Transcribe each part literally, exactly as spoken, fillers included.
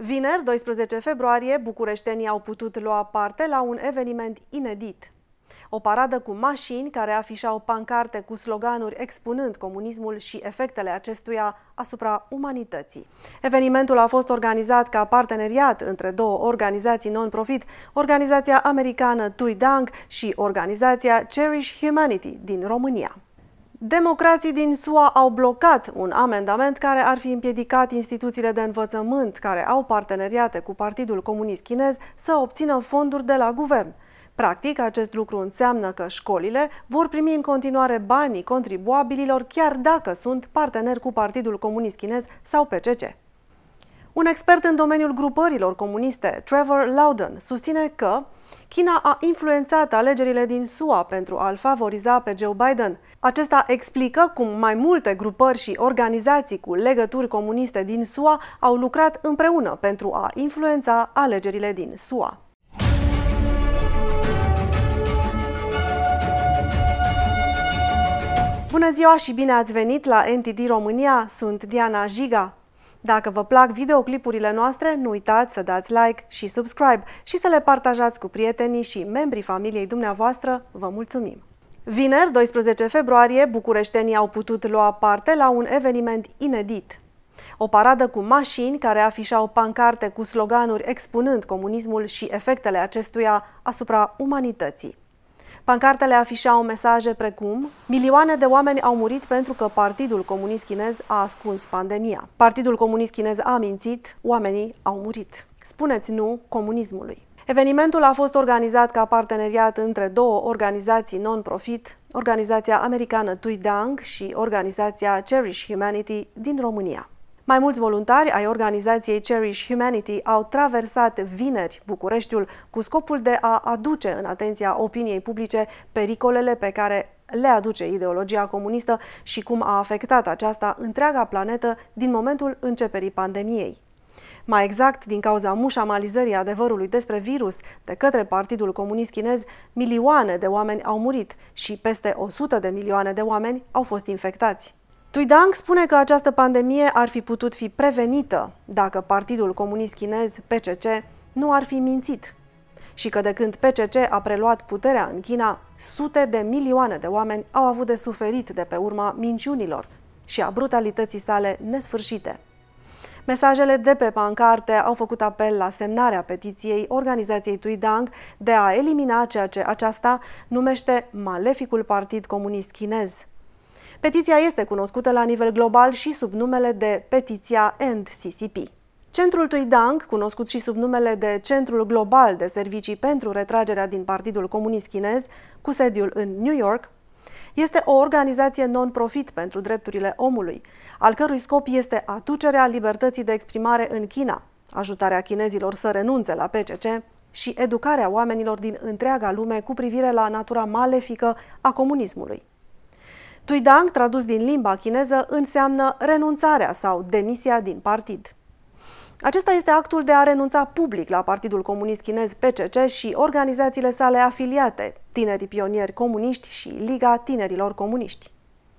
Vineri, doisprezece februarie, bucureștenii au putut lua parte la un eveniment inedit. O paradă cu mașini care afișau pancarte cu sloganuri expunând comunismul și efectele acestuia asupra umanității. Evenimentul a fost organizat ca parteneriat între două organizații non-profit, Organizația Americană Tuidang și Organizația Cherish Humanity din România. Democrații din S U A au blocat un amendament care ar fi împiedicat instituțiile de învățământ care au parteneriate cu Partidul Comunist Chinez să obțină fonduri de la guvern. Practic, acest lucru înseamnă că școlile vor primi în continuare banii contribuabililor chiar dacă sunt parteneri cu Partidul Comunist Chinez sau P C C. Un expert în domeniul grupărilor comuniste, Trevor Loudon, susține că China a influențat alegerile din S U A pentru a-l favoriza pe Joe Biden. Acesta explică cum mai multe grupări și organizații cu legături comuniste din S U A au lucrat împreună pentru a influența alegerile din S U A. Bună ziua și bine ați venit la N T D România, sunt Diana Jiga. Dacă vă plac videoclipurile noastre, nu uitați să dați like și subscribe și să le partajați cu prietenii și membrii familiei dumneavoastră, vă mulțumim! Vineri, doisprezece februarie, bucureștenii au putut lua parte la un eveniment inedit. O paradă cu mașini care afișau pancarte cu sloganuri expunând comunismul și efectele acestuia asupra umanității. Pancartele afișau mesaje precum: milioane de oameni au murit pentru că Partidul Comunist Chinez a ascuns pandemia. Partidul Comunist Chinez a mințit, oamenii au murit. Spuneți nu comunismului. Evenimentul a fost organizat ca parteneriat între două organizații non-profit, Organizația Americană Tuidang și Organizația Cherish Humanity din România. Mai mulți voluntari ai organizației Cherish Humanity au traversat vineri Bucureștiul cu scopul de a aduce în atenția opiniei publice pericolele pe care le aduce ideologia comunistă și cum a afectat aceasta întreaga planetă din momentul începerii pandemiei. Mai exact, din cauza mușamalizării adevărului despre virus de către Partidul Comunist Chinez, milioane de oameni au murit și peste o sută de milioane de oameni au fost infectați. Tuidang spune că această pandemie ar fi putut fi prevenită dacă Partidul Comunist Chinez, P C C, nu ar fi mințit și că de când P C C a preluat puterea în China, sute de milioane de oameni au avut de suferit de pe urma minciunilor și a brutalității sale nesfârșite. Mesajele de pe pancarte au făcut apel la semnarea petiției organizației Tuidang de a elimina ceea ce aceasta numește maleficul Partid Comunist Chinez. Petiția este cunoscută la nivel global și sub numele de Petiția End C C P. Centrul Tuidang, cunoscut și sub numele de Centrul Global de Servicii pentru Retragerea din Partidul Comunist Chinez, cu sediul în New York, este o organizație non-profit pentru drepturile omului, al cărui scop este aducerea libertății de exprimare în China, ajutarea chinezilor să renunțe la P C C și educarea oamenilor din întreaga lume cu privire la natura malefică a comunismului. Tuidang, tradus din limba chineză, înseamnă renunțarea sau demisia din partid. Acesta este actul de a renunța public la Partidul Comunist Chinez, P C C, și organizațiile sale afiliate, Tinerii Pionieri Comuniști și Liga Tinerilor Comuniști.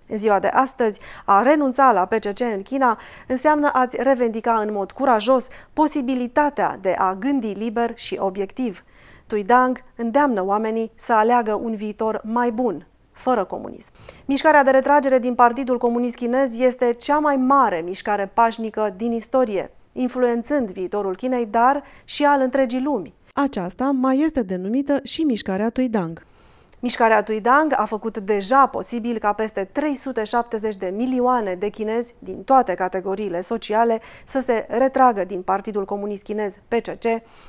În ziua de astăzi, a renunța la P C C în China înseamnă a-ți revendica în mod curajos posibilitatea de a gândi liber și obiectiv. Tuidang îndeamnă oamenii să aleagă un viitor mai bun, fără comunism. Mișcarea de retragere din Partidul Comunist Chinez este cea mai mare mișcare pașnică din istorie, influențând viitorul Chinei, dar și al întregii lumi. Aceasta mai este denumită și mișcarea Tuidang. Mișcarea Tuidang a făcut deja posibil ca peste trei sute șaptezeci de milioane de chinezi din toate categoriile sociale să se retragă din Partidul Comunist Chinez, P C C,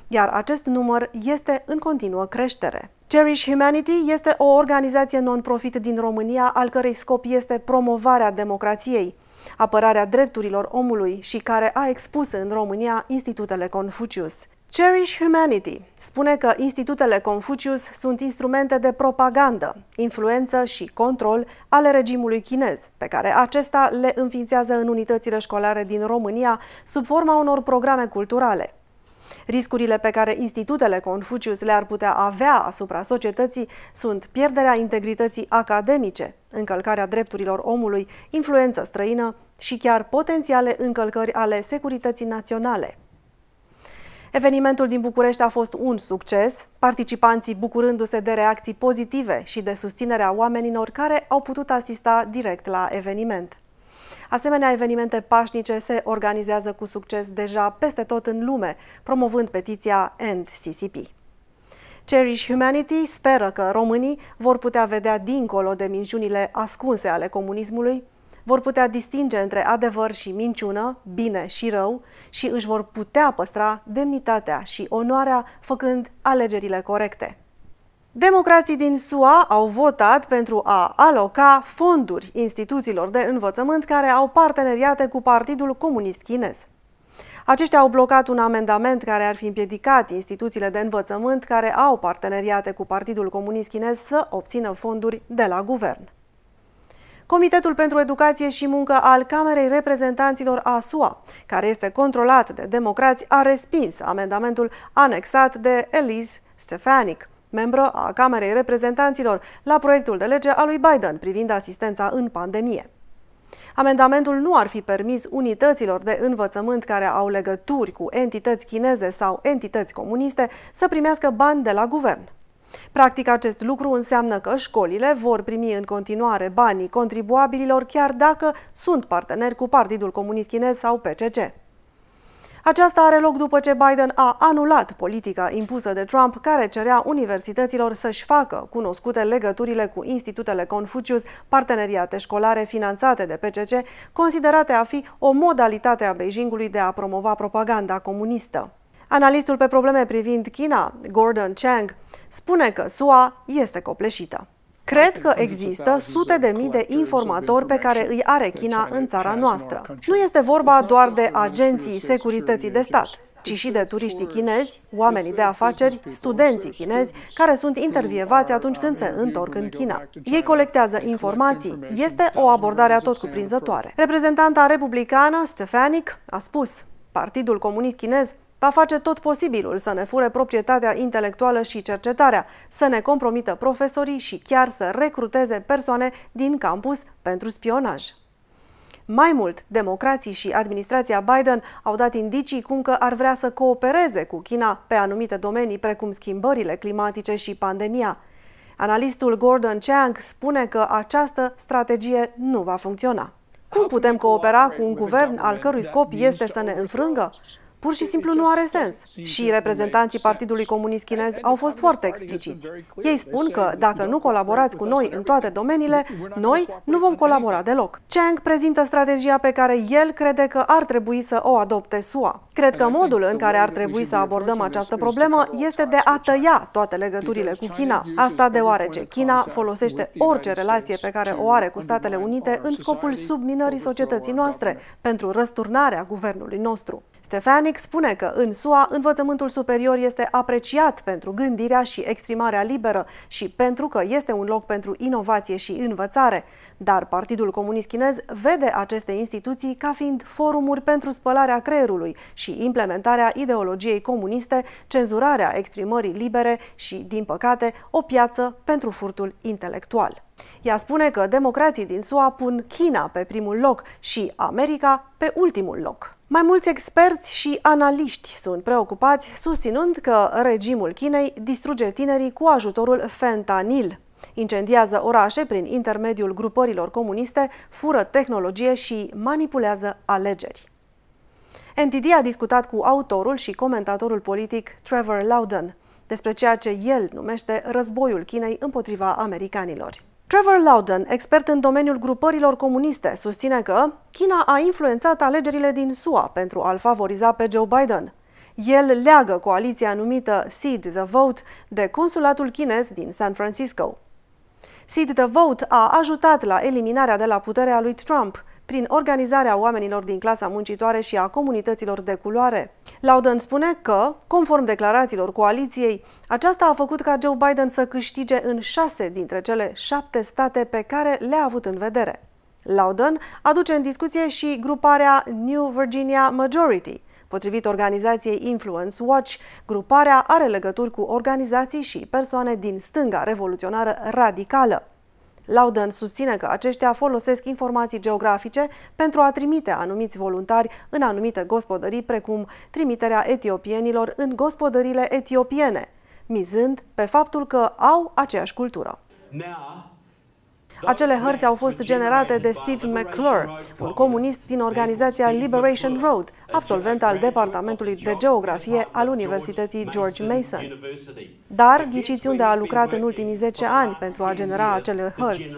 iar acest număr este în continuă creștere. Cherish Humanity este o organizație non-profit din România al cărei scop este promovarea democrației, apărarea drepturilor omului și care a expus în România institutele Confucius. Cherish Humanity spune că institutele Confucius sunt instrumente de propagandă, influență și control ale regimului chinez, pe care acesta le înființează în unitățile școlare din România sub forma unor programe culturale. Riscurile pe care institutele Confucius le-ar putea avea asupra societății sunt pierderea integrității academice, încălcarea drepturilor omului, influență străină și chiar potențiale încălcări ale securității naționale. Evenimentul din București a fost un succes, participanții bucurându-se de reacții pozitive și de susținerea oamenilor care au putut asista direct la eveniment. Asemenea, evenimente pașnice se organizează cu succes deja peste tot în lume, promovând petiția End C C P. Cherish Humanity speră că românii vor putea vedea dincolo de minciunile ascunse ale comunismului, vor putea distinge între adevăr și minciună, bine și rău, și își vor putea păstra demnitatea și onoarea făcând alegerile corecte. Democrații din S U A au votat pentru a aloca fonduri instituțiilor de învățământ care au parteneriate cu Partidul Comunist Chinez. Aceștia au blocat un amendament care ar fi împiedicat instituțiile de învățământ care au parteneriate cu Partidul Comunist Chinez să obțină fonduri de la guvern. Comitetul pentru Educație și Muncă al Camerei Reprezentanților a S U A, care este controlat de democrați, a respins amendamentul anexat de Elise Stefanik, membră a Camerei Reprezentanților, la proiectul de lege a lui Biden privind asistența în pandemie. Amendamentul nu ar fi permis unităților de învățământ care au legături cu entități chineze sau entități comuniste să primească bani de la guvern. Practic, acest lucru înseamnă că școlile vor primi în continuare banii contribuabililor chiar dacă sunt parteneri cu Partidul Comunist Chinez sau P C C. Aceasta are loc după ce Biden a anulat politica impusă de Trump, care cerea universităților să-și facă cunoscute legăturile cu institutele Confucius, parteneriate școlare finanțate de P C C, considerate a fi o modalitate a Beijingului de a promova propaganda comunistă. Analistul pe probleme privind China, Gordon Chang, spune că S U A este copleșită. Cred că există sute de mii de informatori pe care îi are China în țara noastră. Nu este vorba doar de agenții securității de stat, ci și de turiștii chinezi, oamenii de afaceri, studenții chinezi, care sunt intervievați atunci când se întorc în China. Ei colectează informații. Este o abordare tot cuprinzătoare. Reprezentanta republicană, Stefanik, a spus: Partidul Comunist Chinez va face tot posibilul să ne fure proprietatea intelectuală și cercetarea, să ne compromită profesorii și chiar să recruteze persoane din campus pentru spionaj. Mai mult, democrații și administrația Biden au dat indicii cum că ar vrea să coopereze cu China pe anumite domenii precum schimbările climatice și pandemia. Analistul Gordon Chang spune că această strategie nu va funcționa. Cum putem coopera cu un guvern al cărui scop este să ne înfrângă? Pur și simplu nu are sens. Și reprezentanții Partidului Comunist Chinez au fost foarte expliciți. Ei spun că dacă nu colaborați cu noi în toate domeniile, noi nu vom colabora deloc. Chang prezintă strategia pe care el crede că ar trebui să o adopte S U A. Cred că modul în care ar trebui să abordăm această problemă este de a tăia toate legăturile cu China. Asta deoarece China folosește orice relație pe care o are cu Statele Unite în scopul subminării societății noastre pentru răsturnarea guvernului nostru. Stefanik spune că în S U A învățământul superior este apreciat pentru gândirea și exprimarea liberă și pentru că este un loc pentru inovație și învățare, dar Partidul Comunist Chinez vede aceste instituții ca fiind forumuri pentru spălarea creierului și implementarea ideologiei comuniste, cenzurarea exprimării libere și, din păcate, o piață pentru furtul intelectual. Ea spune că democrații din S U A pun China pe primul loc și America pe ultimul loc. Mai mulți experți și analiști sunt preocupați, susținând că regimul Chinei distruge tinerii cu ajutorul fentanil, incendiază orașe prin intermediul grupărilor comuniste, fură tehnologie și manipulează alegeri. N T D a discutat cu autorul și comentatorul politic Trevor Loudon despre ceea ce el numește războiul Chinei împotriva americanilor. Trevor Loudon, expert în domeniul grupărilor comuniste, susține că China a influențat alegerile din S U A pentru a-l favoriza pe Joe Biden. El leagă coaliția numită Seed the Vote de consulatul chinez din San Francisco. Seed the Vote a ajutat la eliminarea de la puterea lui Trump prin organizarea oamenilor din clasa muncitoare și a comunităților de culoare. Loudon spune că, conform declarațiilor coaliției, aceasta a făcut ca Joe Biden să câștige în șase dintre cele șapte state pe care le-a avut în vedere. Loudon aduce în discuție și gruparea New Virginia Majority. Potrivit organizației Influence Watch, gruparea are legături cu organizații și persoane din stânga revoluționară radicală. Loudon susține că aceștia folosesc informații geografice pentru a trimite anumiți voluntari în anumite gospodării, precum trimiterea etiopienilor în gospodările etiopiene, mizând pe faptul că au aceeași cultură. Acele hărți au fost generate de Steve McClure, un comunist din organizația Liberation Road, absolvent al Departamentului de Geografie al Universității George Mason. Dar ghiciți unde a lucrat în ultimii zece ani pentru a genera acele hărți.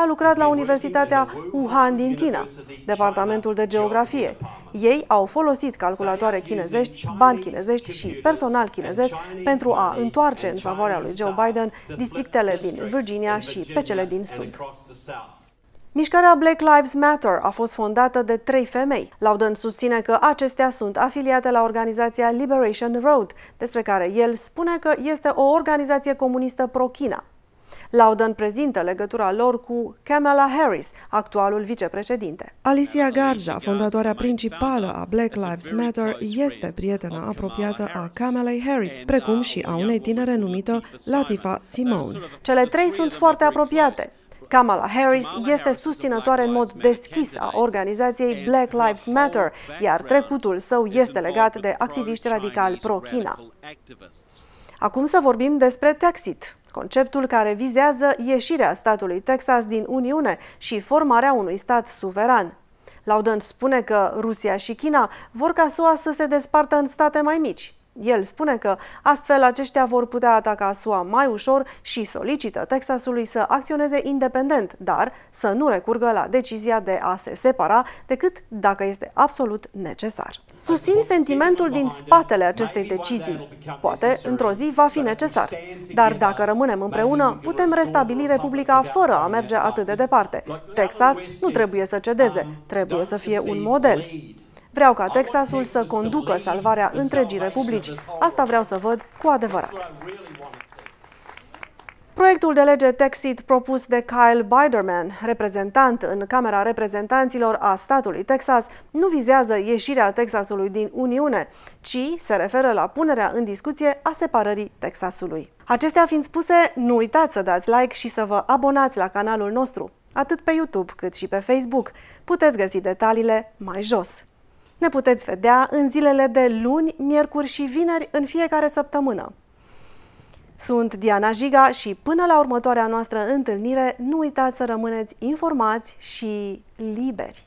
A lucrat la Universitatea Wuhan din China, Departamentul de Geografie. Ei au folosit calculatoare chinezești, bani chinezești și personal chinezesc pentru a întoarce în favoarea lui Joe Biden districtele din Virginia și pe cele din Sud. Mișcarea Black Lives Matter a fost fondată de trei femei. Loudon susține că acestea sunt afiliate la organizația Liberation Road, despre care el spune că este o organizație comunistă pro-China. Loudon prezintă legătura lor cu Kamala Harris, actualul vicepreședinte. Alicia Garza, fondatoarea principală a Black Lives Matter, este prietena apropiată a Kamalei Harris, precum și a unei tinere numită Latifa Simone. Cele trei sunt foarte apropiate. Kamala Harris este susținătoare în mod deschis a organizației Black Lives Matter, iar trecutul său este legat de activiști radicali pro-China. Acum să vorbim despre Texit, conceptul care vizează ieșirea statului Texas din Uniune și formarea unui stat suveran. Loudon spune că Rusia și China vor ca S U A să se despartă în state mai mici. El spune că astfel aceștia vor putea ataca S U A mai ușor și solicită Texasului să acționeze independent, dar să nu recurgă la decizia de a se separa decât dacă este absolut necesar. Susțin sentimentul din spatele acestei decizii. Poate într-o zi va fi necesar, dar dacă rămânem împreună, putem restabili Republica fără a merge atât de departe. Texas nu trebuie să cedeze, trebuie să fie un model. Vreau ca Texasul să conducă salvarea întregii republici. Asta vreau să văd cu adevărat. Proiectul de lege Texit propus de Kyle Biderman, reprezentant în Camera Reprezentanților a statului Texas, nu vizează ieșirea Texasului din Uniune, ci se referă la punerea în discuție a separării Texasului. Acestea fiind spuse, nu uitați să dați like și să vă abonați la canalul nostru, atât pe YouTube cât și pe Facebook. Puteți găsi detaliile mai jos. Ne puteți vedea în zilele de luni, miercuri și vineri în fiecare săptămână. Sunt Diana Jiga și până la următoarea noastră întâlnire, nu uitați să rămâneți informați și liberi!